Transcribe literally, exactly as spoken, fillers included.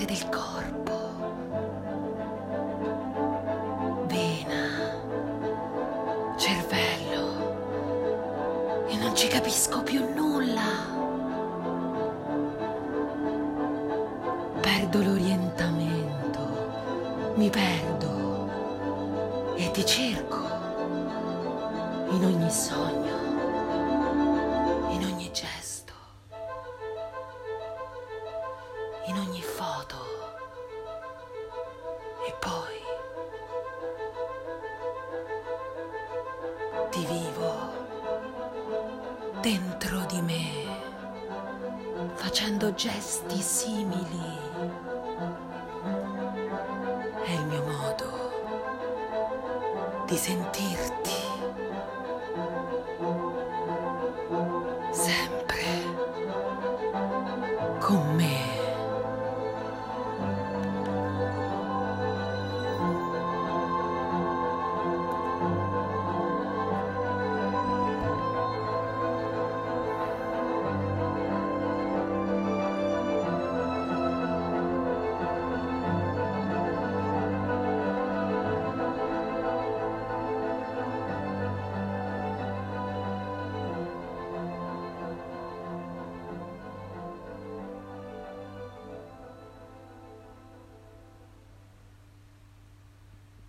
parte del corpo, vena, cervello, e non ci capisco più nulla. Perdo l'orientamento, mi perdo e ti cerco in ogni sogno, in ogni gesto, in ogni foto. E poi ti vivo dentro di me, facendo gesti simili. È il mio modo di sentirti.